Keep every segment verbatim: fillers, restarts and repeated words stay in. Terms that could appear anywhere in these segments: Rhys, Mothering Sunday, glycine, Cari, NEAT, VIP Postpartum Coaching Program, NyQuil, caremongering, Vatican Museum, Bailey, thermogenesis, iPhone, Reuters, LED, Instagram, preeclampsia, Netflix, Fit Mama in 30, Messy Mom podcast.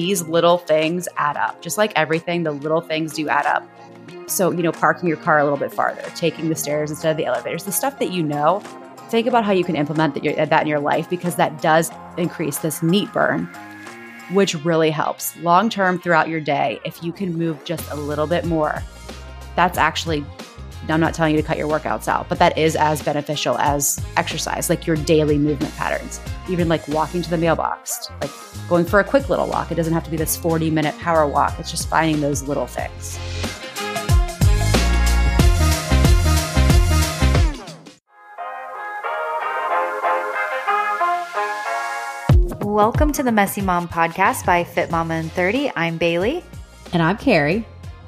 these little things add up. Just like everything, the little things do add up. So, you know, parking your car a little bit farther, taking the stairs instead of the elevators, the stuff that you know, think about how you can implement that in your life, because that does increase this NEAT burn, which really helps long-term throughout your day. If you can move just a little bit more, that's actually, I'm not telling you to cut your workouts out, but that is as beneficial as exercise, like your daily movement patterns, even like walking to the mailbox, like going for a quick little walk. It doesn't have to be this forty minute power walk. It's just finding those little things. Welcome to the Messy Mom podcast by Fit Mama in thirty. I'm Bailey. And I'm Cari.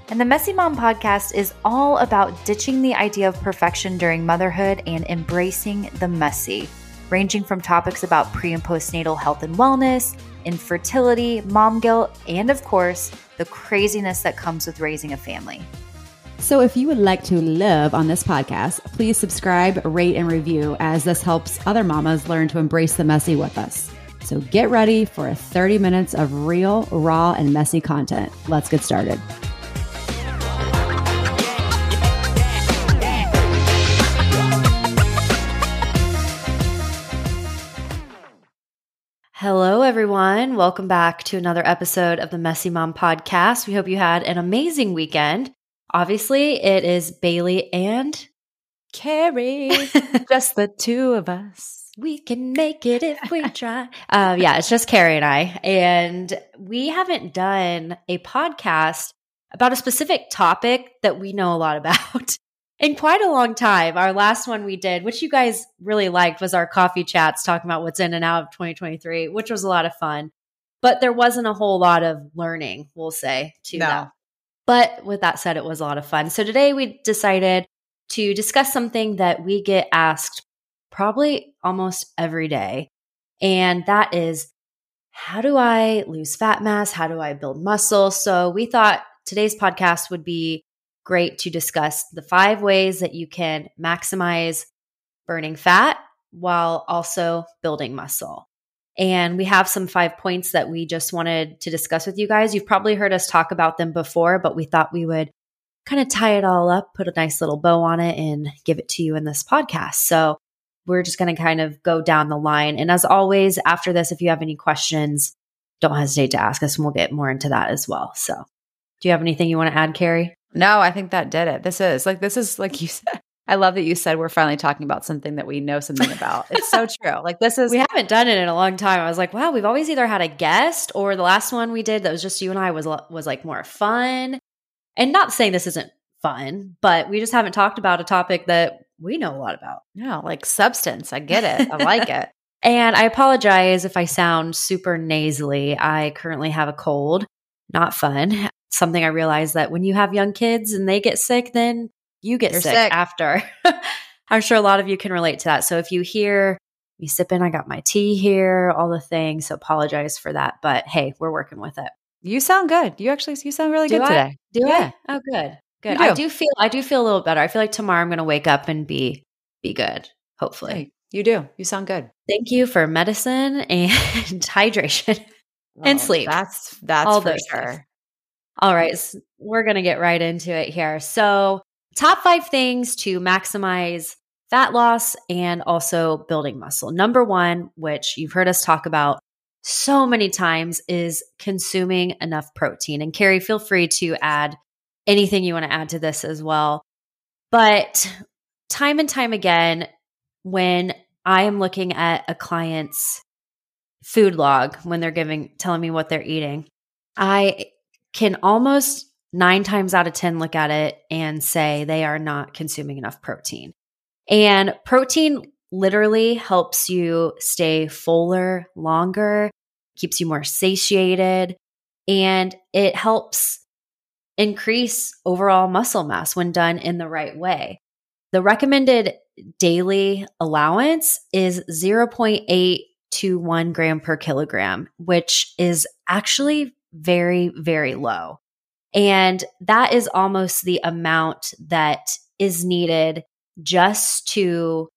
And the Messy Mom podcast is all about ditching the idea of perfection during motherhood and embracing the messy, ranging from topics about pre and postnatal health and wellness, infertility, mom guilt, and of course, the craziness that comes with raising a family. So if you would like to live on this podcast, please subscribe, rate, and review, as this helps other mamas learn to embrace the messy with us. So get ready for a thirty minutes of real, raw, and messy content. Let's get started. Hello, everyone. Welcome back to another episode of the Messy Mom podcast. We hope you had an amazing weekend. Obviously, it is Bailey and Cari, just the two of us. We can make it if we try. Uh, yeah, it's just Cari and I. And we haven't done a podcast about a specific topic that we know a lot about in quite a long time. Our last one we did, which you guys really liked, was our coffee chats talking about what's in and out of twenty twenty-three, which was a lot of fun. But there wasn't a whole lot of learning, we'll say, to no. that. But with that said, it was a lot of fun. So today we decided to discuss something that we get asked probably almost every day, and that is, how do I lose fat mass? How do I build muscle? So we thought today's podcast would be great to discuss the five ways that you can maximize burning fat while also building muscle. And we have some five points that we just wanted to discuss with you guys. You've probably heard us talk about them before, but we thought we would kind of tie it all up, put a nice little bow on it, and give it to you in this podcast. So we're just going to kind of go down the line. And as always, after this, if you have any questions, don't hesitate to ask us, and we'll get more into that as well. So do you have anything you want to add, Cari? No, I think that did it. This is like, this is like you said, I love that you said we're finally talking about something that we know something about. It's so true. Like this is, we haven't done it in a long time. I was like, wow, we've always either had a guest, or the last one we did that was just you and I was, was like more fun. And not saying this isn't fun, but we just haven't talked about a topic that we know a lot about. No, like substance. I get it. I like it. And I apologize if I sound super nasally. I currently have a cold. Not fun. Something I realized that when you have young kids and they get sick, then you get sick, sick after. I'm sure a lot of you can relate to that. So if you hear me sipping, I got my tea here, all the things. So apologize for that. But hey, we're working with it. You sound good. You actually, you sound really do good I, today. Do yeah. I? Oh, good. Good. Do. I do feel, I do feel a little better. I feel like tomorrow I'm going to wake up and be, be good. Hopefully. Hey, you do. You sound good. Thank you for medicine and hydration oh, and sleep. That's, that's all for sure. Things. All right, so we're going to get right into it here. So top five things to maximize fat loss and also building muscle. Number one, which you've heard us talk about so many times, is consuming enough protein. And Cari, feel free to add anything you want to add to this as well. But time and time again, when I am looking at a client's food log, when they're giving, telling me what they're eating, I can almost nine times out of ten look at it and say they are not consuming enough protein. And protein literally helps you stay fuller longer, keeps you more satiated, and it helps increase overall muscle mass when done in the right way. The recommended daily allowance is zero point eight to one gram per kilogram, which is actually very, very low. And that is almost the amount that is needed just to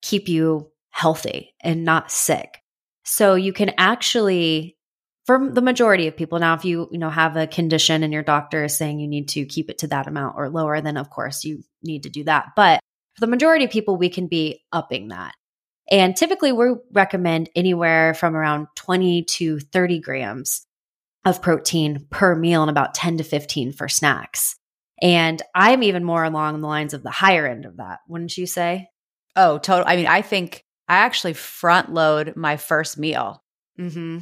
keep you healthy and not sick. So you can actually for the majority of people. Now, if you, you know, have a condition and your doctor is saying you need to keep it to that amount or lower, then of course you need to do that. But for the majority of people, we can be upping that. And typically we recommend anywhere from around twenty to thirty grams of protein per meal and about ten to fifteen for snacks. And I'm even more along the lines of the higher end of that, wouldn't you say? Oh, total. I mean, I think I actually front load my first meal mm-hmm.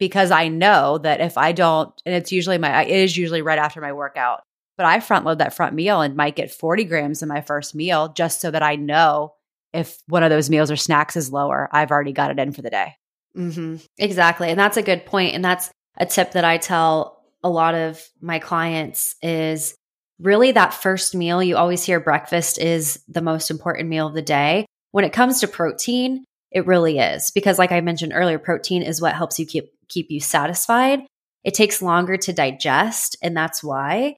because I know that if I don't, and it's usually my, it is usually right after my workout, but I front load that front meal and might get forty grams in my first meal just so that I know if one of those meals or snacks is lower, I've already got it in for the day. Mm-hmm. Exactly. And that's a good point. And that's a tip that I tell a lot of my clients is really that first meal. You always hear breakfast is the most important meal of the day. When it comes to protein, it really is. Because like I mentioned earlier, protein is what helps you keep keep you satisfied. It takes longer to digest, and that's why.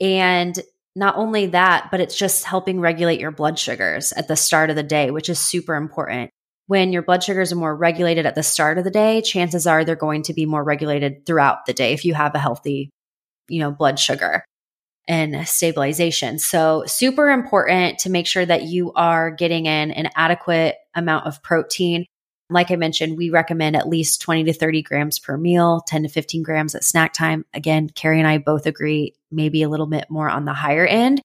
And not only that, but it's just helping regulate your blood sugars at the start of the day, which is super important. When your blood sugars are more regulated at the start of the day, chances are they're going to be more regulated throughout the day if you have a healthy, you know, blood sugar and stabilization. So super important to make sure that you are getting in an adequate amount of protein. Like I mentioned, we recommend at least twenty to thirty grams per meal, ten to fifteen grams at snack time. Again, Cari and I both agree, maybe a little bit more on the higher end.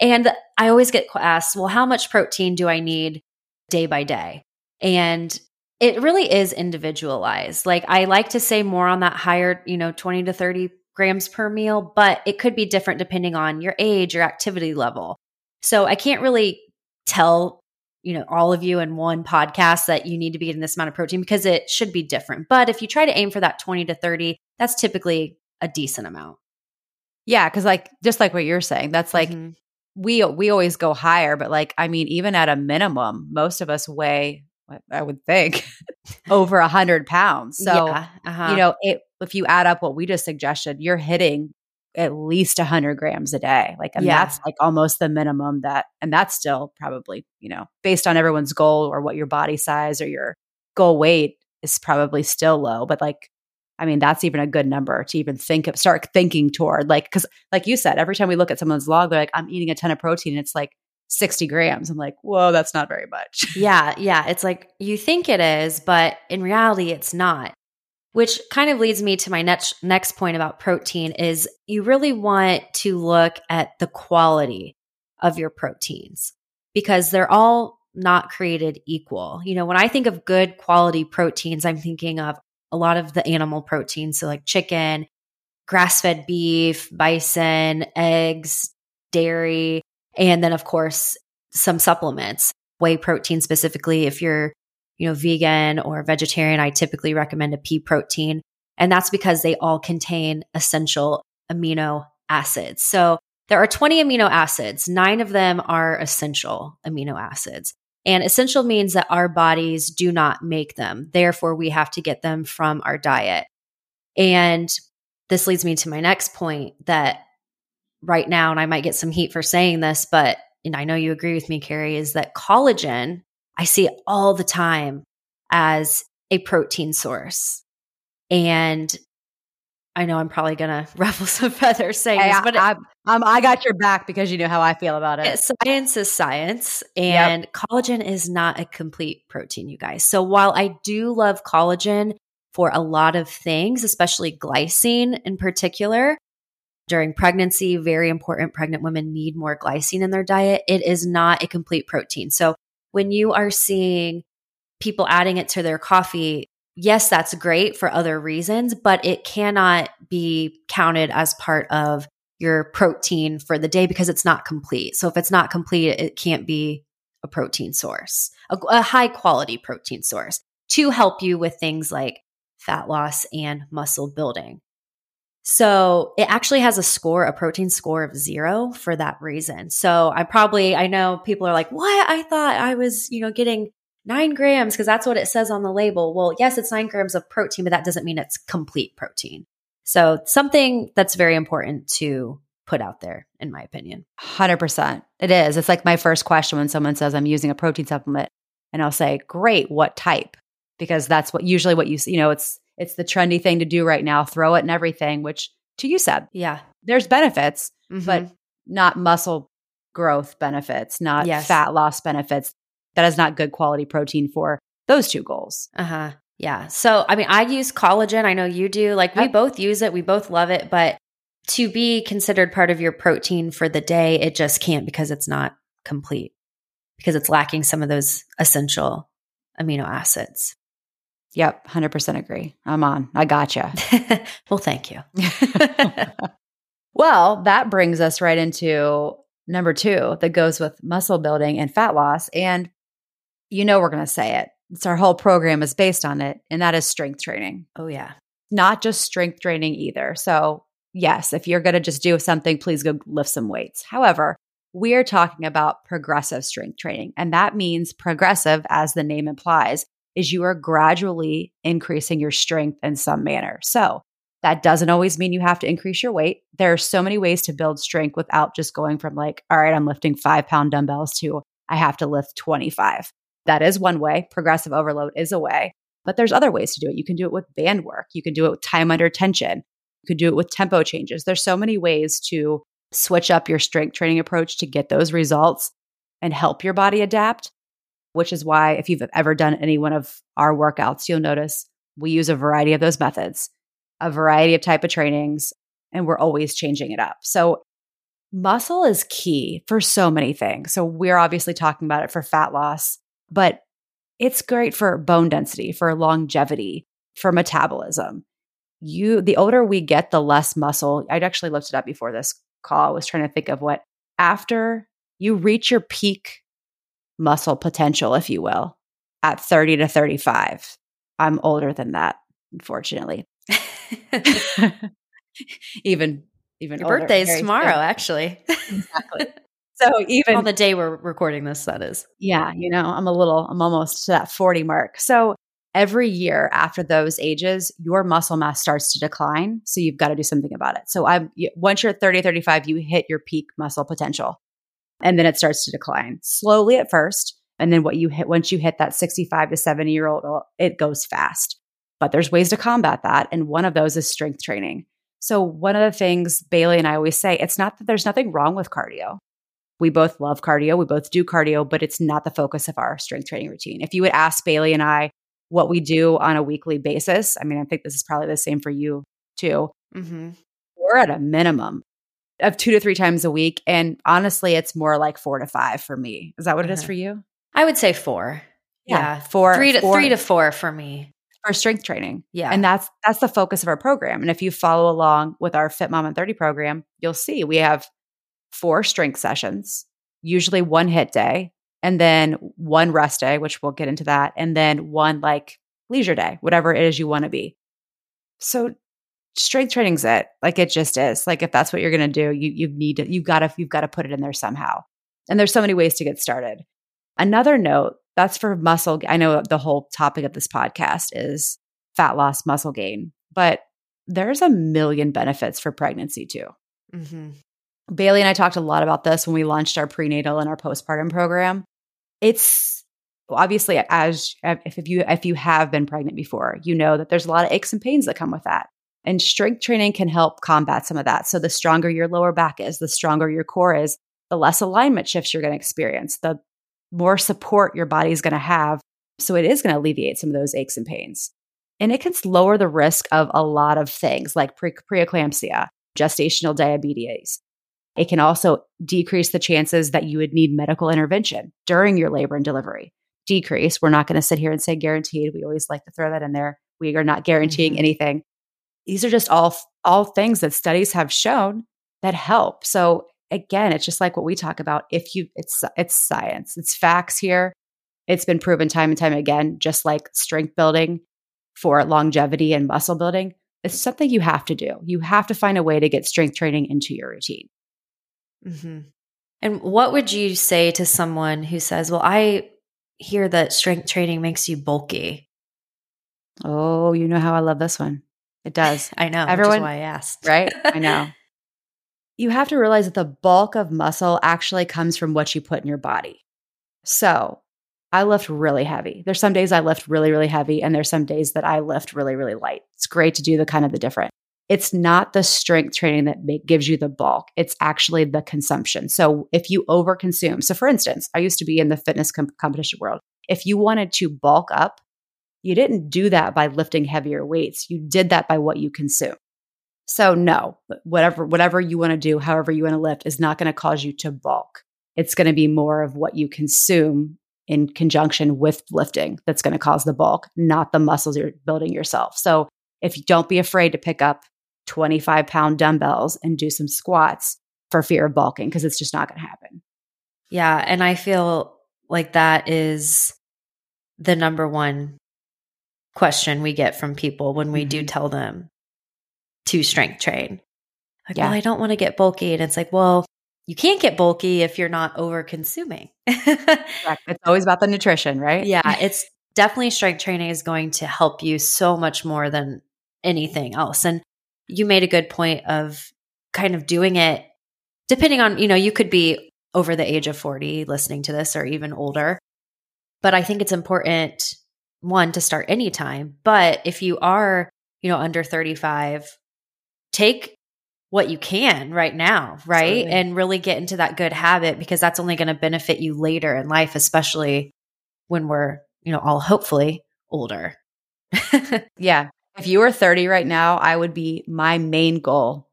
And I always get asked, well, how much protein do I need day by day? And it really is individualized. Like I like to say more on that higher, you know, twenty to thirty grams per meal, but it could be different depending on your age, your activity level. So I can't really tell, you know, all of you in one podcast that you need to be getting this amount of protein because it should be different. But if you try to aim for that twenty to thirty, that's typically a decent amount. Yeah. Cause like, just like what you're saying, that's like, mm-hmm. we, we always go higher, but like, I mean, even at a minimum, most of us weigh I would think over a hundred pounds. So, yeah, uh-huh. you know, it, if you add up what we just suggested, you're hitting at least a hundred grams a day. Like, and yeah. that's like almost the minimum that, and that's still probably, you know, based on everyone's goal or what your body size or your goal weight is probably still low. But like, I mean, that's even a good number to even think of, start thinking toward like, cause like you said, every time we look at someone's log, they're like, I'm eating a ton of protein. It's like, sixty grams. I'm like, whoa, that's not very much. Yeah. Yeah. It's like, you think it is, but in reality, it's not, which kind of leads me to my next next point about protein is you really want to look at the quality of your proteins because they're all not created equal. You know, when I think of good quality proteins, I'm thinking of a lot of the animal proteins. So like chicken, grass-fed beef, bison, eggs, dairy, and then, of course, some supplements, whey protein specifically. If you're, you know, vegan or vegetarian, I typically recommend a pea protein. And that's because they all contain essential amino acids. So there are twenty amino acids. Nine of them are essential amino acids. And essential means that our bodies do not make them. Therefore, we have to get them from our diet. And this leads me to my next point that right now, and I might get some heat for saying this, but and I know you agree with me, Cari, is that collagen, I see it all the time as a protein source. And I know I'm probably going to ruffle some feathers saying hey, this, but I, it, I, um, I got your back because you know how I feel about it. it science is science, and yep. collagen is not a complete protein, you guys. So while I do love collagen for a lot of things, especially glycine in particular, during pregnancy, very important. Pregnant women need more glycine in their diet. It is not a complete protein. So when you are seeing people adding it to their coffee, yes, that's great for other reasons, but it cannot be counted as part of your protein for the day because it's not complete. So if it's not complete, it can't be a protein source, a, a high quality protein source to help you with things like fat loss and muscle building. So it actually has a score, a protein score of zero for that reason. So I probably, I know people are like, what? I thought I was, you know, getting nine grams because that's what it says on the label. Well, yes, it's nine grams of protein, but that doesn't mean it's complete protein. So something that's very important to put out there, in my opinion. one hundred percent. It is. It's like my first question when someone says I'm using a protein supplement and I'll say, great, what type? Because that's what usually what you, you know, it's, it's the trendy thing to do right now, throw it and everything, which to you, Seb, yeah, there's benefits, mm-hmm. but not muscle growth benefits, not yes. fat loss benefits. That is not good quality protein for those two goals. Uh-huh. Yeah. So, I mean, I use collagen. I know you do. Like we both use it. We both love it. But to be considered part of your protein for the day, it just can't because it's not complete, because it's lacking some of those essential amino acids. Yep. one hundred percent agree. I'm on. I gotcha. Well, thank you. Well, that brings us right into number two that goes with muscle building and fat loss. And you know we're going to say it. It's our whole program is based on it, and that is strength training. Oh, yeah. Not just strength training either. So yes, if you're going to just do something, please go lift some weights. However, we're talking about progressive strength training, and that means progressive, as the name implies, is you are gradually increasing your strength in some manner. So that doesn't always mean you have to increase your weight. There are so many ways to build strength without just going from like, all right, I'm lifting five pound dumbbells to I have to lift twenty-five. That is one way. Progressive overload is a way, but there's other ways to do it. You can do it with band work. You can do it with time under tension. You could do it with tempo changes. There's so many ways to switch up your strength training approach to get those results and help your body adapt, which is why if you've ever done any one of our workouts, you'll notice we use a variety of those methods, a variety of type of trainings, and we're always changing it up. So muscle is key for so many things. So we're obviously talking about it for fat loss, but it's great for bone density, for longevity, for metabolism. You, the older we get, the less muscle. I'd actually looked it up before this call. I was trying to think of what, after you reach your peak muscle potential, if you will, at thirty to thirty-five. I'm older than that, unfortunately. even, even your older. Birthday is tomorrow, soon. Actually. Exactly. So even on the day we're recording this, that is. Yeah. You know, I'm a little, I'm almost to that forty mark. So every year after those ages, your muscle mass starts to decline. So you've got to do something about it. So I'm, once you're at thirty, thirty-five, you hit your peak muscle potential and then it starts to decline slowly at first. And then what you hit, once you hit that sixty-five to seventy year old, it goes fast, but there's ways to combat that. And one of those is strength training. So one of the things Bailey and I always say, it's not that there's nothing wrong with cardio. We both love cardio. We both do cardio, but it's not the focus of our strength training routine. If you would ask Bailey and I what we do on a weekly basis, I mean, I think this is probably the same for you too. Mm-hmm. We're at a minimum of two to three times a week. And honestly, it's more like four to five for me. Is that what mm-hmm. it is for you? I would say four. Yeah. yeah. Four, three to, four. Three to four for me. For strength training. Yeah. And that's that's the focus of our program. And if you follow along with our Fit Mom in thirty program, you'll see we have four strength sessions, usually one hit day, and then one rest day, which we'll get into that, and then one like leisure day, whatever it is you want to be. So strength training's it. Like it just is. Like if that's what you're going to do, you you need to you got to you've got to put it in there somehow. And there's so many ways to get started. Another note, that's for muscle. I know the whole topic of this podcast is fat loss, muscle gain, but there's a million benefits for pregnancy too. Mm-hmm. Bailey and I talked a lot about this when we launched our prenatal and our postpartum program. It's obviously as if you if you have been pregnant before, you know that there's a lot of aches and pains that come with that. And strength training can help combat some of that. So the stronger your lower back is, the stronger your core is, the less alignment shifts you're going to experience, the more support your body is going to have. So it is going to alleviate some of those aches and pains. And it can lower the risk of a lot of things like pre- preeclampsia, gestational diabetes. It can also decrease the chances that you would need medical intervention during your labor and delivery. Decrease. We're not going to sit here and say guaranteed. We always like to throw that in there. We are not guaranteeing mm-hmm. anything. These are just all, all things that studies have shown that help. So again, it's just like what we talk about. If you, it's, it's science, it's facts here. It's been proven time and time again, just like strength building for longevity and muscle building. It's something you have to do. You have to find a way to get strength training into your routine. Mm-hmm. And what would you say to someone who says, well, I hear that strength training makes you bulky? Oh, you know how I love this one. It does. I know. Everyone, which is why I asked. Right? I know. You have to realize that the bulk of muscle actually comes from what you put in your body. So I left really heavy. There's some days I left really, really heavy, and there's some days that I left really, really light. It's great to do the kind of the different. It's not the strength training that make, gives you the bulk. It's actually the consumption. So if you overconsume, so for instance, I used to be in the fitness com- competition world. If you wanted to bulk up, you didn't do that by lifting heavier weights. You did that by what you consume. So no, whatever, whatever you want to do, however you want to lift is not going to cause you to bulk. It's going to be more of what you consume in conjunction with lifting that's going to cause the bulk, not the muscles you're building yourself. So if you don't be afraid to pick up twenty-five pound dumbbells and do some squats for fear of bulking, because it's just not going to happen. Yeah. And I feel like that is the number one question we get from people when we mm-hmm. do tell them to strength train. Like, yeah. well, I don't want to get bulky. And it's like, well, you can't get bulky if you're not over consuming. It's always about the nutrition, right? Yeah. It's definitely strength training is going to help you so much more than anything else. And you made a good point of kind of doing it depending on, you know, you could be over the age of forty listening to this or even older, but I think it's important, one, to start anytime. But if you are, you know, under thirty-five, take what you can right now, right? Absolutely. And really get into that good habit, because that's only going to benefit you later in life, especially when we're, you know, all hopefully older. Yeah. If you were thirty right now, I would be my main goal,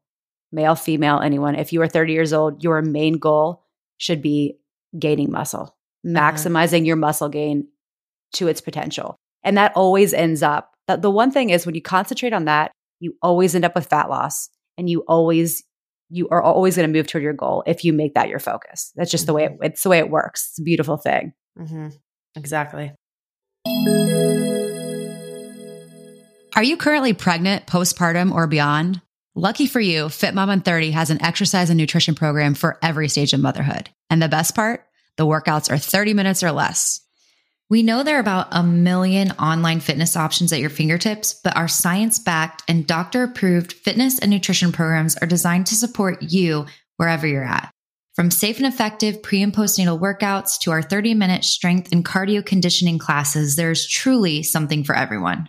male, female, anyone. If you are thirty years old, your main goal should be gaining muscle, maximizing mm-hmm. your muscle gain to its potential. And that always ends up, that the one thing is when you concentrate on that, you always end up with fat loss. And you always, you are always going to move toward your goal if you make that your focus. That's just mm-hmm. the way it, it's the way it works. It's a beautiful thing. Mm-hmm. Exactly. Are you currently pregnant, postpartum, or beyond? Lucky for you, Fit Mama in thirty has an exercise and nutrition program for every stage of motherhood. And the best part, the workouts are thirty minutes or less. We know there are about a million online fitness options at your fingertips, but our science-backed and doctor-approved fitness and nutrition programs are designed to support you wherever you're at. From safe and effective pre- and postnatal workouts to our thirty-minute strength and cardio conditioning classes, there's truly something for everyone.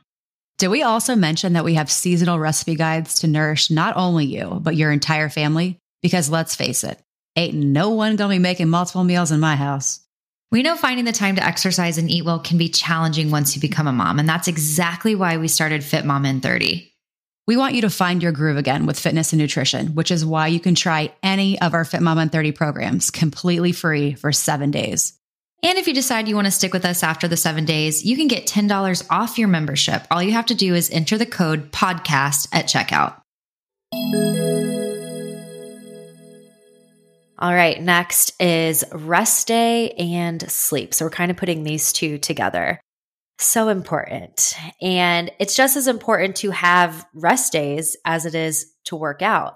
Did we also mention that we have seasonal recipe guides to nourish not only you, but your entire family? Because let's face it, ain't no one gonna be making multiple meals in my house. We know finding the time to exercise and eat well can be challenging once you become a mom, and that's exactly why we started Fit Mama in thirty. We want you to find your groove again with fitness and nutrition, which is why you can try any of our Fit Mama in thirty programs completely free for seven days. And if you decide you want to stick with us after the seven days, you can get ten dollars off your membership. All you have to do is enter the code PODCAST at checkout. All right, next is rest day and sleep. So we're kind of putting these two together. So important. And it's just as important to have rest days as it is to work out.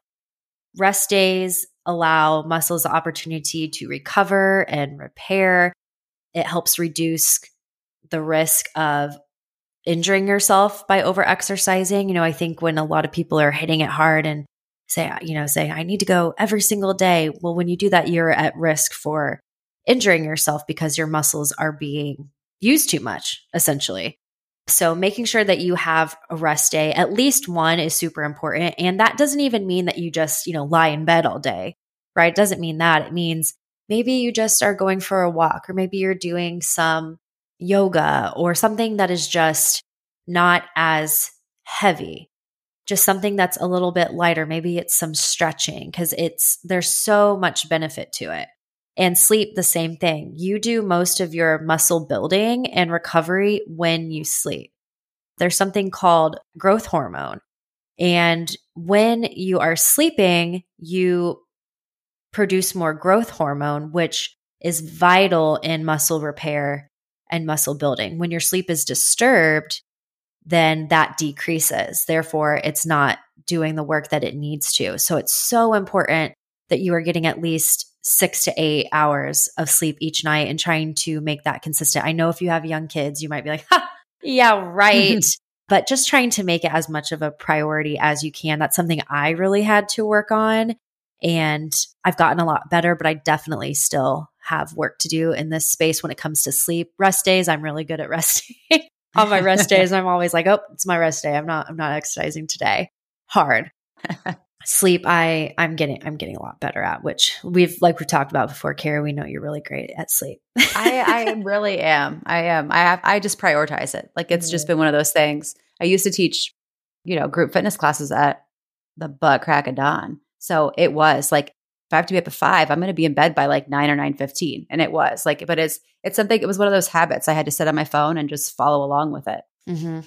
Rest days allow muscles the opportunity to recover and repair. It helps reduce the risk of injuring yourself by overexercising. You know, I think when a lot of people are hitting it hard and say, you know, say, I need to go every single day. Well, when you do that, you're at risk for injuring yourself because your muscles are being used too much, essentially. So making sure that you have a rest day, at least one, is super important. And that doesn't even mean that you just, you know, lie in bed all day, right? It doesn't mean that. It means maybe you just are going for a walk, or maybe you're doing some yoga or something that is just not as heavy. Just something that's a little bit lighter. Maybe it's some stretching, because it's there's so much benefit to it. And sleep, the same thing. You do most of your muscle building and recovery when you sleep. There's something called growth hormone. And when you are sleeping, you produce more growth hormone, which is vital in muscle repair and muscle building. When your sleep is disturbed, then that decreases. Therefore, it's not doing the work that it needs to. So it's so important that you are getting at least six to eight hours of sleep each night and trying to make that consistent. I know if you have young kids, you might be like, ha, yeah, right. But just trying to make it as much of a priority as you can. That's something I really had to work on. And I've gotten a lot better, but I definitely still have work to do in this space when it comes to sleep. Rest days, I'm really good at rest day. On my rest days, I'm always like, oh, it's my rest day. I'm not, I'm not exercising today. Hard. Sleep, I, I'm getting, I'm getting a lot better at, which we've, like we talked about before, Cari, we know you're really great at sleep. I, I really am. I am. I have, I just prioritize it. Like it's mm-hmm. just been one of those things. I used to teach, you know, group fitness classes at the butt crack of dawn. So it was like, if I have to be up at five, I'm going to be in bed by like nine or nine fifteen. And it was like, but it's, it's something, it was one of those habits I had to sit on my phone and just follow along with it. Mm-hmm.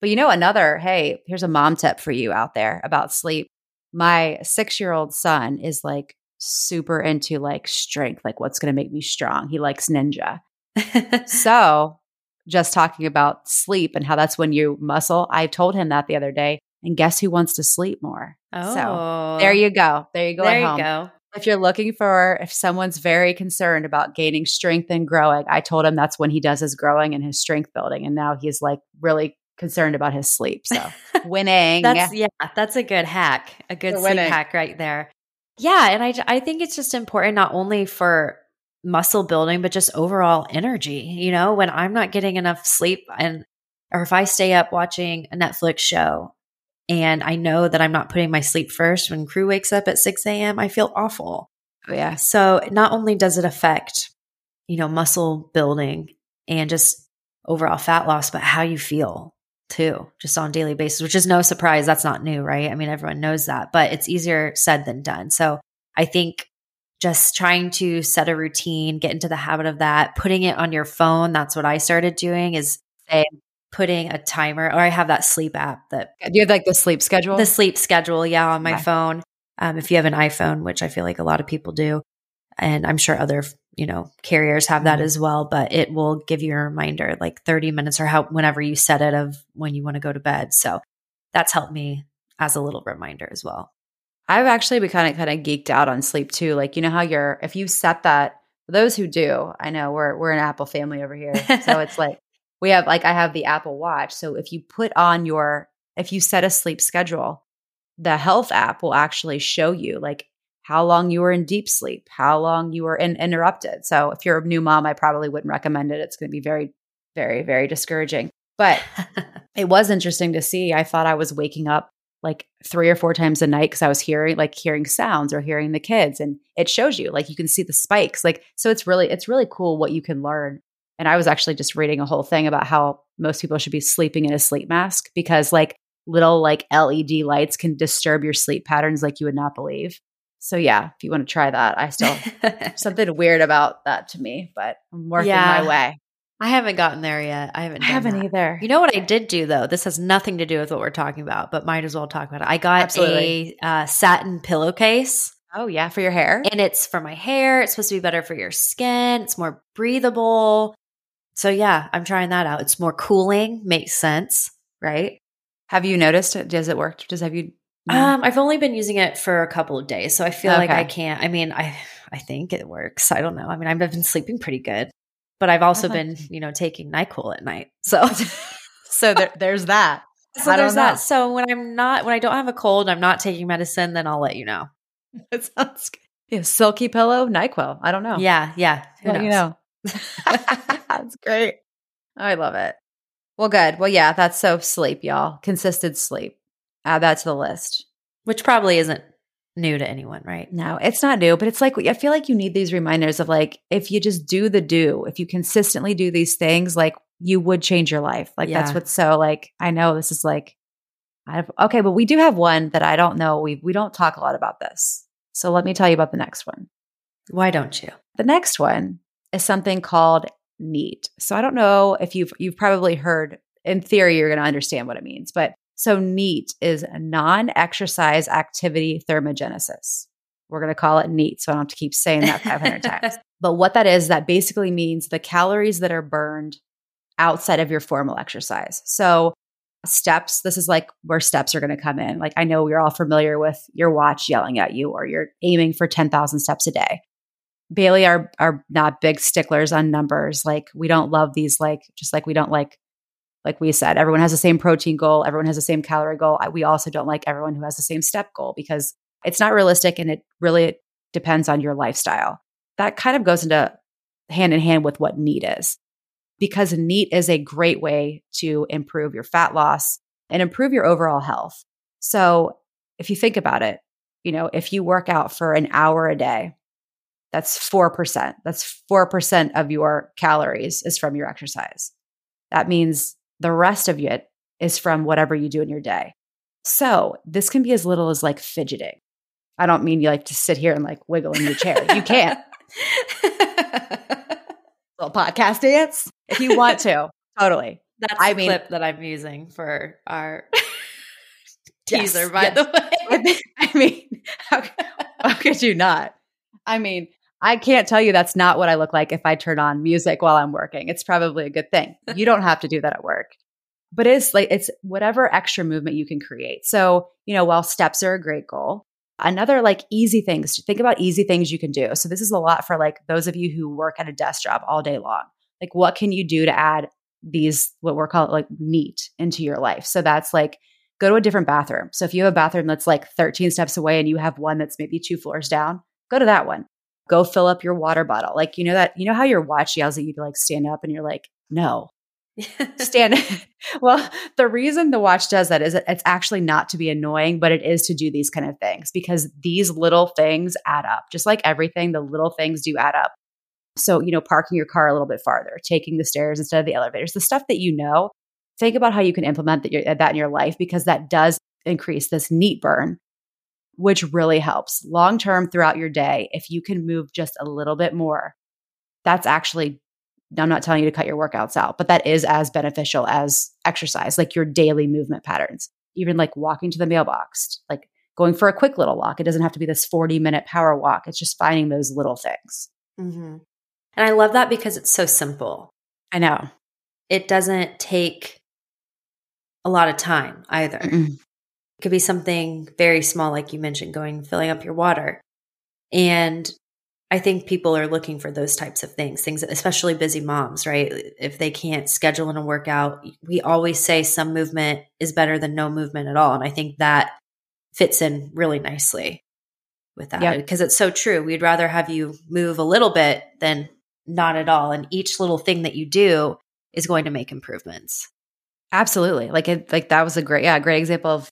But you know, another, hey, here's a mom tip for you out there about sleep. My six-year-old son is like super into like strength, like what's going to make me strong. He likes ninja. So just talking about sleep and how that's when you muscle. I told him that the other day, and guess who wants to sleep more? Oh, so there you go. There you go. There you go. If you're looking for, if someone's very concerned about gaining strength and growing, I told him that's when he does his growing and his strength building. And now he's like really concerned about his sleep. So winning. That's, yeah, that's a good hack, a good sleep hack right there. Yeah. And I, I think it's just important, not only for muscle building, but just overall energy. You know, when I'm not getting enough sleep and, or if I stay up watching a Netflix show and I know that I'm not putting my sleep first, when crew wakes up at six a.m., I feel awful. Oh, yeah. So not only does it affect, you know, muscle building and just overall fat loss, but how you feel too, just on a daily basis, which is no surprise. That's not new, right? I mean, everyone knows that, but it's easier said than done. So I think just trying to set a routine, get into the habit of that, putting it on your phone. That's what I started doing, is putting a timer, or I have that sleep app that – you have like the sleep schedule? The sleep schedule, yeah, on my okay. phone. Um, if you have an iPhone, which I feel like a lot of people do, and I'm sure other – you know, carriers have that mm-hmm. as well, but it will give you a reminder like thirty minutes or how, whenever you set it, of when you want to go to bed. So that's helped me as a little reminder as well. I've actually been kind of, kind of geeked out on sleep too. Like, you know how you're, if you set that, for those who do, I know we're, we're an Apple family over here. So it's like, we have, like, I have the Apple Watch. So if you put on your, if you set a sleep schedule, the health app will actually show you like how long you were in deep sleep, how long you were in, interrupted. So if you're a new mom, I probably wouldn't recommend it. It's going to be very, very, very discouraging. But it was interesting to see. I thought I was waking up like three or four times a night because I was hearing like hearing sounds or hearing the kids. And it shows you, like, you can see the spikes. Like, so it's really, it's really cool what you can learn. And I was actually just reading a whole thing about how most people should be sleeping in a sleep mask, because like little like L E D lights can disturb your sleep patterns like you would not believe. So yeah, if you want to try that, I still, something weird about that to me, but I'm working yeah, my way. I haven't gotten there yet. I haven't done I haven't that. either. You know what I did do though? This has nothing to do with what we're talking about, but might as well talk about it. I got Absolutely. a uh, satin pillowcase. Oh yeah, for your hair. And it's for my hair. It's supposed to be better for your skin. It's more breathable. So yeah, I'm trying that out. It's more cooling. Makes sense, right? Have you noticed it? Does it work? Does have you... Um, I've only been using it for a couple of days, so I feel okay. like I can't. I mean, I I think it works. I don't know. I mean, I've been sleeping pretty good, but I've also okay. been, you know, taking NyQuil at night. So, so there, there's that. So I there's that. So when I'm not, when I don't have a cold, I'm not taking medicine, then I'll let you know. It sounds good. Yeah, silky pillow, NyQuil. I don't know. Yeah, yeah. Who knows? You know. That's great. I love it. Well, good. Well, yeah. That's so sleep, y'all. Consistent sleep. Add that to the list, which probably isn't new to anyone, right? No, it's not new, but it's like, I feel like you need these reminders of like, if you just do the do, if you consistently do these things, like you would change your life. Like yeah. that's what's so like, I know this is like, I've, okay, but we do have one that I don't know. We, we don't talk a lot about this. So let me tell you about the next one. Why don't you? The next one is something called NEAT. So I don't know if you've, you've probably heard, in theory, you're going to understand what it means, but so NEAT is non-exercise activity thermogenesis. We're going to call it NEAT, so I don't have to keep saying that five hundred times. But what that is, that basically means the calories that are burned outside of your formal exercise. So steps, this is like where steps are going to come in. Like I know you're all familiar with your watch yelling at you, or you're aiming for ten thousand steps a day. Bailey are, are not big sticklers on numbers. Like we don't love these, like just like we don't like Like we said, everyone has the same protein goal. Everyone has the same calorie goal. We also don't like everyone who has the same step goal, because it's not realistic and it really depends on your lifestyle. That kind of goes into hand in hand with what NEAT is, because NEAT is a great way to improve your fat loss and improve your overall health. So if you think about it, you know, if you work out for an hour a day, that's four percent. That's four percent of your calories is from your exercise. That means the rest of it is from whatever you do in your day. So this can be as little as like fidgeting. I don't mean you like to sit here and like wiggle in your chair. You can't. Little podcast dance if you want to. Totally. That's I the mean, clip that I'm using for our teaser, yes, by yes. the way. I mean, how, how could you not? I mean, I can't tell you that's not what I look like if I turn on music while I'm working. It's probably a good thing. You don't have to do that at work. But it's like, it's whatever extra movement you can create. So, you know, while steps are a great goal, another like easy things, think about easy things you can do. So this is a lot for like those of you who work at a desk job all day long. Like what can you do to add these, what we're calling like NEAT into your life? So that's like, go to a different bathroom. So if you have a bathroom that's like thirteen steps away and you have one that's maybe two floors down, go to that one. Go fill up your water bottle. Like, you know that, you know how your watch yells at you to like stand up and you're like, no. Stand. Well, the reason the watch does that is it's actually not to be annoying, but it is to do these kind of things because these little things add up. Just like everything, the little things do add up. So, you know, parking your car a little bit farther, taking the stairs instead of the elevators, the stuff that you know, think about how you can implement that, that in your life because that does increase this NEAT burn, which really helps long-term throughout your day. If you can move just a little bit more, that's actually, I'm not telling you to cut your workouts out, but that is as beneficial as exercise, like your daily movement patterns, even like walking to the mailbox, like going for a quick little walk. It doesn't have to be this forty minute power walk. It's just finding those little things. Mm-hmm. And I love that because it's so simple. I know. It doesn't take a lot of time either. Mm-mm. It could be something very small, like you mentioned, going, filling up your water. And I think people are looking for those types of things, things, especially busy moms, right? If they can't schedule in a workout, we always say some movement is better than no movement at all. And I think that fits in really nicely with that because yep. it's so true. We'd rather have you move a little bit than not at all. And each little thing that you do is going to make improvements. Absolutely. Like, it, like that was a great, yeah, great example of,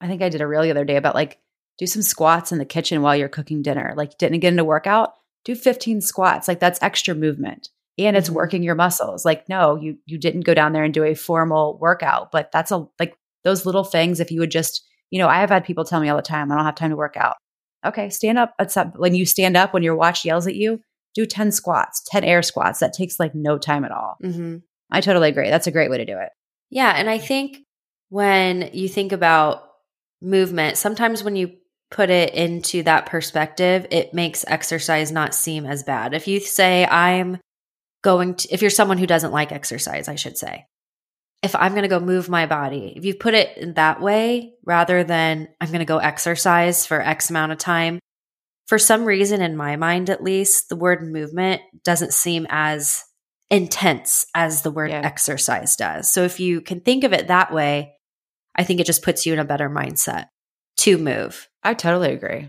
I think I did a reel the other day about like, do some squats in the kitchen while you're cooking dinner. Like didn't get into workout, do fifteen squats. Like that's extra movement and it's mm-hmm. working your muscles. Like, no, you, you didn't go down there and do a formal workout, but that's a, like those little things. If you would just, you know, I have had people tell me all the time, I don't have time to work out. Okay. Stand up. When you stand up, when your watch yells at you, do ten squats, ten air squats. That takes like no time at all. Mm-hmm. I totally agree. That's a great way to do it. Yeah. And I think when you think about movement, sometimes when you put it into that perspective, it makes exercise not seem as bad. If you say, I'm going to, if you're someone who doesn't like exercise, I should say, if I'm going to go move my body, if you put it in that way, rather than I'm going to go exercise for X amount of time, for some reason, in my mind, at least, the word movement doesn't seem as intense as the word yeah. exercise does. So if you can think of it that way, I think it just puts you in a better mindset to move. I totally agree.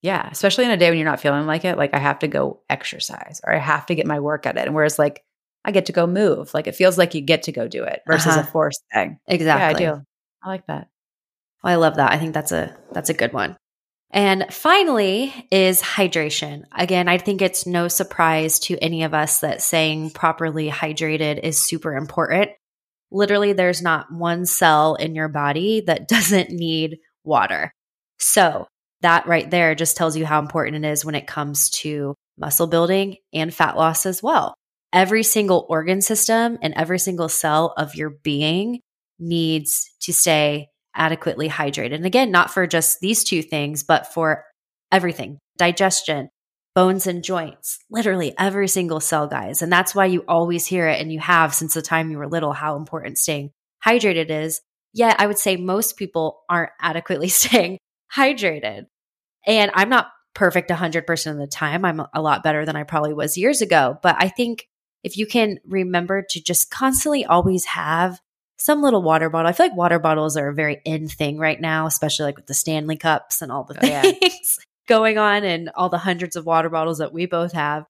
Yeah. Especially in a day when you're not feeling like it, like I have to go exercise or I have to get my work at it. And whereas like I get to go move, like it feels like you get to go do it versus uh-huh. a forced thing. Exactly. Yeah, I do. I like that. Well, I love that. I think that's a, that's a good one. And finally is hydration. Again, I think it's no surprise to any of us that staying properly hydrated is super important. Literally, there's not one cell in your body that doesn't need water. So that right there just tells you how important it is when it comes to muscle building and fat loss as well. Every single organ system and every single cell of your being needs to stay adequately hydrated. And again, not for just these two things, but for everything, digestion, bones and joints, literally every single cell, guys. And that's why you always hear it and you have since the time you were little, how important staying hydrated is. Yet I would say most people aren't adequately staying hydrated. And I'm not perfect one hundred percent of the time. I'm a lot better than I probably was years ago. But I think if you can remember to just constantly always have some little water bottle. I feel like water bottles are a very in thing right now, especially like with the Stanley Cups and all the things oh, yeah. going on and all the hundreds of water bottles that we both have.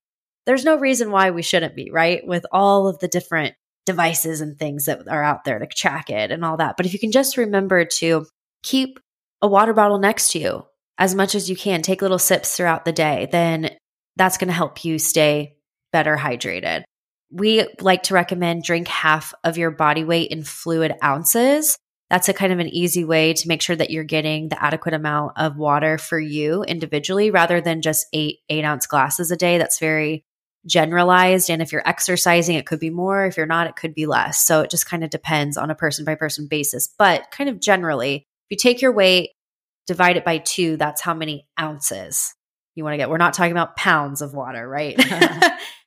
there's no reason why we shouldn't be, right? With all of the different devices and things that are out there to track it and all that. But if you can just remember to keep a water bottle next to you as much as you can, take little sips throughout the day, then that's going to help you stay better hydrated. We like to recommend drink half of your body weight in fluid ounces. That's a kind of an easy way to make sure that you're getting the adequate amount of water for you individually, rather than just eight, eight ounce glasses a day. That's very generalized. And if you're exercising, it could be more. If you're not, it could be less. So it just kind of depends on a person by person basis. But kind of generally, if you take your weight, divide it by two, that's how many ounces you want to get. We're not talking about pounds of water, right?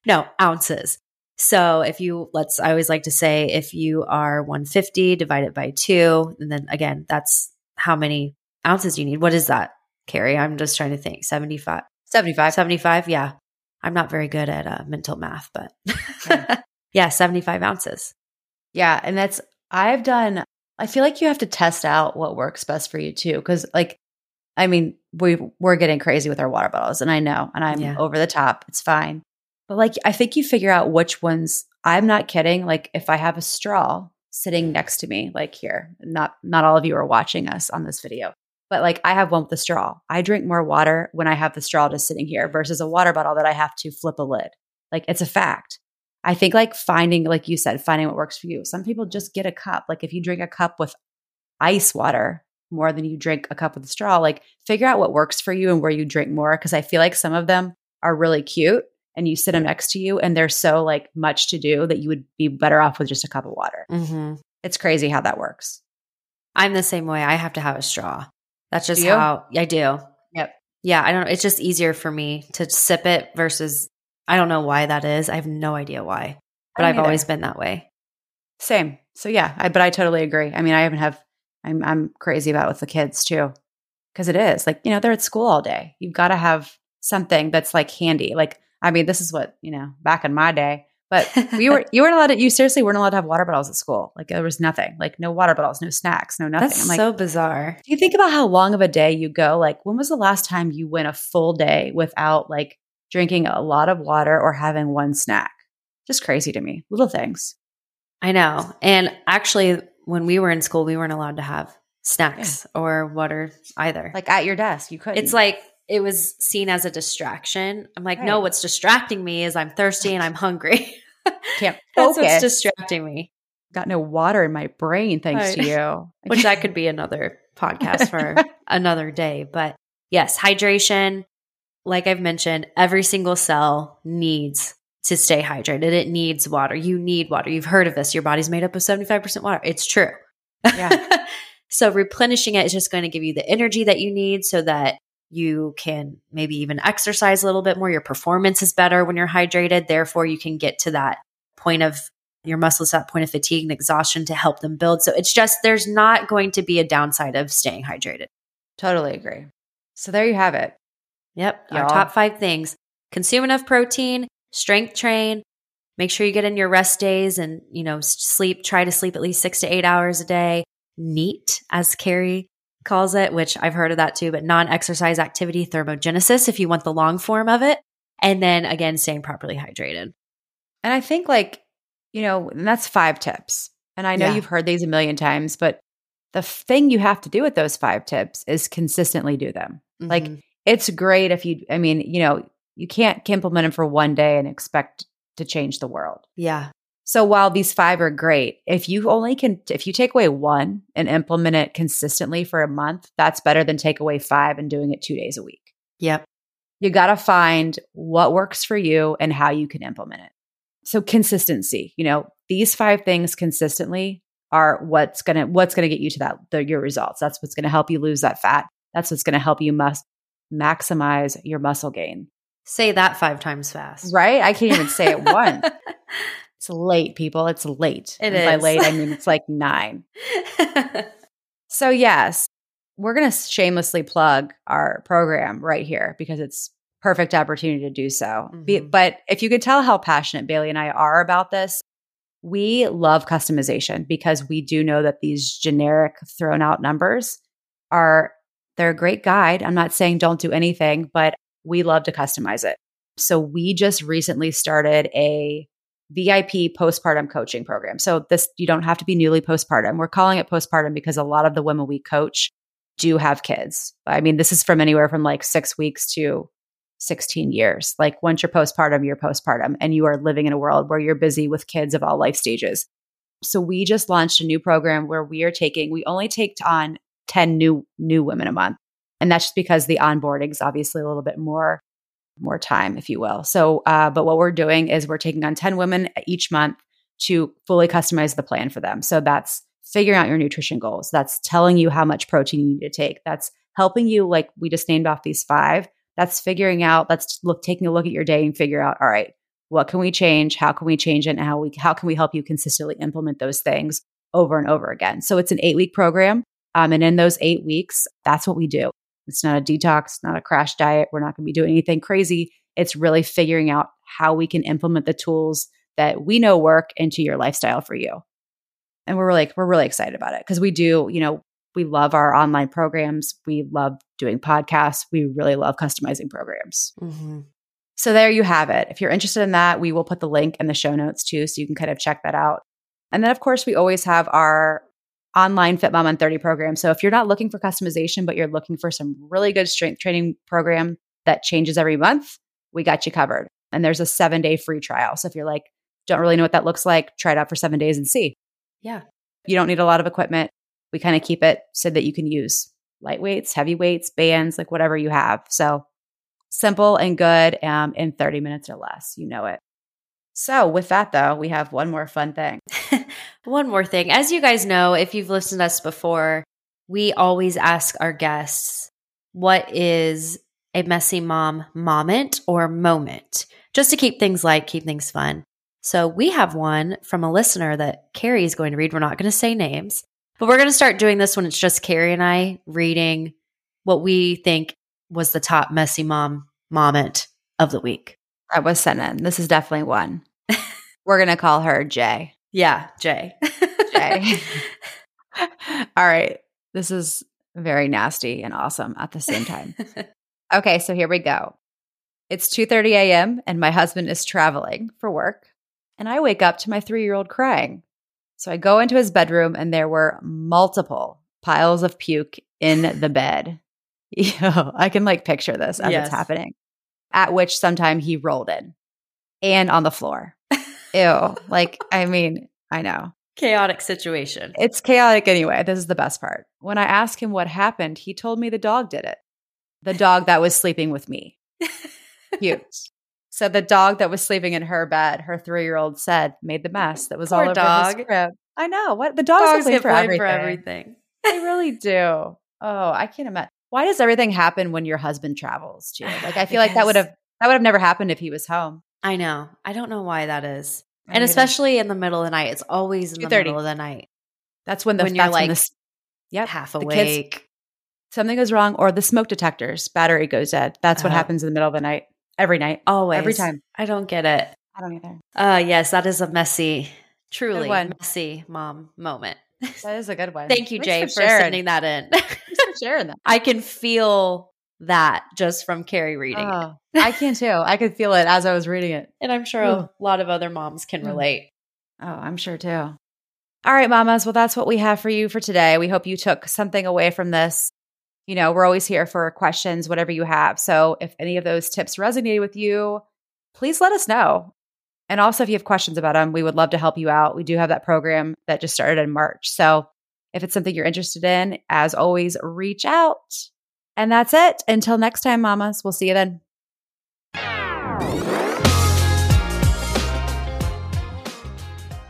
No, ounces. So if you, let's, I always like to say, if you are one hundred fifty, divide it by two. And then again, that's how many ounces you need. What is that, Cari? I'm just trying to think. seventy-five. seventy-five. seventy-five. Yeah. I'm not very good at uh, mental math, but yeah. yeah, seventy-five ounces. Yeah. And that's, I've done, I feel like you have to test out what works best for you too. Cause like, I mean, we, we're getting crazy with our water bottles, and I know, and I'm yeah. over the top. It's fine. But like, I think you figure out which ones. I'm not kidding. Like if I have a straw sitting next to me, like here, not, not all of you are watching us on this video, but like I have one with a straw. I drink more water when I have the straw just sitting here versus a water bottle that I have to flip a lid. Like it's a fact. I think like finding, like you said, finding what works for you. Some people just get a cup. Like if you drink a cup with ice water more than you drink a cup with a straw, like figure out what works for you and where you drink more. Cause I feel like some of them are really cute, and you sit them next to you and there's so like much to do that you would be better off with just a cup of water. Mm-hmm. It's crazy how that works. I'm the same way. I have to have a straw. That's just how I do. Yep. Yeah. I don't know. It's just easier for me to sip it versus, I don't know why that is. I have no idea why, but I've either. always been that way. Same. So yeah, I, but I totally agree. I mean, I haven't have, I'm, I'm crazy about it with the kids too. Cause it is like, you know, they're at school all day. You've got to have something that's like handy. Like, I mean, this is what, you know, back in my day, but we were, you weren't allowed to, you seriously weren't allowed to have water bottles at school. Like there was nothing, like no water bottles, no snacks, no nothing. That's I'm like, so bizarre. Do you think about how long of a day you go? Like when was the last time you went a full day without like drinking a lot of water or having one snack? Just crazy to me. Little things. I know. And actually when we were in school, we weren't allowed to have snacks yeah. or water either. Like at your desk, you couldn't. It's like, it was seen as a distraction. I'm like, right. no, what's distracting me is I'm thirsty and I'm hungry. Can't focus. That's what's distracting me. Got no water in my brain, thanks right. to you. Which that could be another podcast for another day. But yes, hydration, like I've mentioned, every single cell needs to stay hydrated. It needs water. You need water. You've heard of this. Your body's made up of seventy-five percent water. It's true. Yeah. So replenishing it is just going to give you the energy that you need so that you can maybe even exercise a little bit more. Your performance is better when you're hydrated. Therefore, you can get to that point of your muscles, that point of fatigue and exhaustion to help them build. So it's just, there's not going to be a downside of staying hydrated. Totally agree. So there you have it. Yep. Y'all. Our top five things. Consume enough protein, strength train, make sure you get in your rest days and, you know, sleep, try to sleep at least six to eight hours a day. NEAT, as Cari calls it, which I've heard of that too, but non-exercise activity thermogenesis, if you want the long form of it. And then again, staying properly hydrated. And I think like, you know, and that's five tips. And I know yeah. you've heard these a million times, but the thing you have to do with those five tips is consistently do them. Mm-hmm. Like it's great if you, I mean, you know, you can't implement them for one day and expect to change the world. Yeah. So while these five are great, if you only can, if you take away one and implement it consistently for a month, that's better than take away five and doing it two days a week. Yep. You got to find what works for you and how you can implement it. So consistency, you know, these five things consistently are what's going to, what's going to get you to that, the, your results. That's what's going to help you lose that fat. That's what's going to help you mus- maximize your muscle gain. Say that five times fast. Right? I can't even say it once. It's late, people. It's late. It and is. By late, I mean it's like nine. So yes, we're going to shamelessly plug our program right here because it's perfect opportunity to do so. Mm-hmm. Be, but if you could tell how passionate Bailey and I are about this, we love customization because we do know that these generic thrown out numbers are, they're a great guide. I'm not saying don't do anything, but we love to customize it. So we just recently started a V I P postpartum coaching program. So this, you don't have to be newly postpartum. We're calling it postpartum because a lot of the women we coach do have kids. I mean, this is from anywhere from like six weeks to sixteen years. Like once you're postpartum, you're postpartum and you are living in a world where you're busy with kids of all life stages. So we just launched a new program where we are taking, we only take on ten new, new women a month. And that's just because the onboarding is obviously a little bit more, more time, if you will. So, uh, but what we're doing is we're taking on ten women each month to fully customize the plan for them. So that's figuring out your nutrition goals. That's telling you how much protein you need to take. That's helping you, like we just named off these five. That's figuring out, that's look, taking a look at your day and figure out, all right, what can we change? How can we change it? And how, we, how can we help you consistently implement those things over and over again? So it's an eight-week program. Um, and in those eight weeks, that's what we do. It's not a detox, not a crash diet. We're not going to be doing anything crazy. It's really figuring out how we can implement the tools that we know work into your lifestyle for you. And we're really, we're really excited about it because we do, you know, we love our online programs. We love doing podcasts. We really love customizing programs. Mm-hmm. So there you have it. If you're interested in that, we will put the link in the show notes too, so you can kind of check that out. And then of course, we always have our online Fit Mama in thirty program. So if you're not looking for customization, but you're looking for some really good strength training program that changes every month, we got you covered. And there's a seven day free trial. So if you're like, don't really know what that looks like, try it out for seven days and see. Yeah. You don't need a lot of equipment. We kind of keep it so that you can use lightweights, heavyweights, bands, like whatever you have. So simple and good um, in thirty minutes or less. You know it. So with that though, we have one more fun thing. One more thing. As you guys know, if you've listened to us before, we always ask our guests, what is a messy mom moment or moment? Just to keep things light, keep things fun. So we have one from a listener that Cari is going to read. We're not going to say names, but we're going to start doing this when it's just Cari and I reading what we think was the top messy mom moment of the week. That was sent in. This is definitely one. We're going to call her Jay. Yeah, Jay. Jay. All right. This is very nasty and awesome at the same time. Okay, so here we go. It's two thirty a.m. and my husband is traveling for work, and I wake up to my three-year-old crying. So I go into his bedroom, and there were multiple piles of puke in the bed. Yo, I can like picture this as yes. It's happening, at which sometime he rolled in and on the floor. Ew. Like, I mean, I know. Chaotic situation. It's chaotic anyway. This is the best part. When I asked him what happened, he told me the dog did it. The dog that was sleeping with me. Cute. So the dog that was sleeping in her bed, her three-year-old said, made the mess that was Poor all over dog. His crib. I know. What the dogs, dogs get blamed for everything. They really do. Oh, I can't imagine. Why does everything happen when your husband travels too? Like I feel like that would have that would have never happened if he was home. I know. I don't know why that is. I and especially it. in the middle of the night. It's always in the middle of the night. That's when the when you're like the, yep, half awake. Kids, something goes wrong or the smoke detector's battery goes dead. That's what uh, happens in the middle of the night. Every night. Always. Every time. I don't get it. I don't either. Uh yes, that is a messy, truly messy mom moment. That is a good one. Thank you, Thanks Jay, for, for sending that in. Thanks for sharing that. I can feel that just from Cari reading oh, it. I can too. I could feel it as I was reading it. And I'm sure Ooh. a lot of other moms can relate. Oh, I'm sure too. All right, mamas. Well, that's what we have for you for today. We hope you took something away from this. You know, we're always here for questions, whatever you have. So if any of those tips resonated with you, please let us know. And also, if you have questions about them, we would love to help you out. We do have that program that just started in March. So if it's something you're interested in, as always, reach out. And that's it. Until next time, mamas. We'll see you then.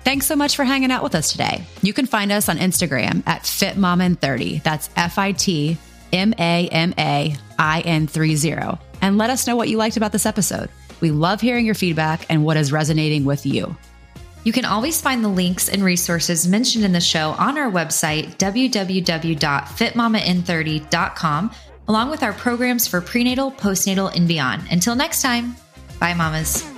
Thanks so much for hanging out with us today. You can find us on Instagram at fit mama in thirty. That's F I T M A M A I N three zero. And let us know what you liked about this episode. We love hearing your feedback and what is resonating with you. You can always find the links and resources mentioned in the show on our website, w w w dot fit mama in thirty dot com, along with our programs for prenatal, postnatal, and beyond. Until next time, bye mamas.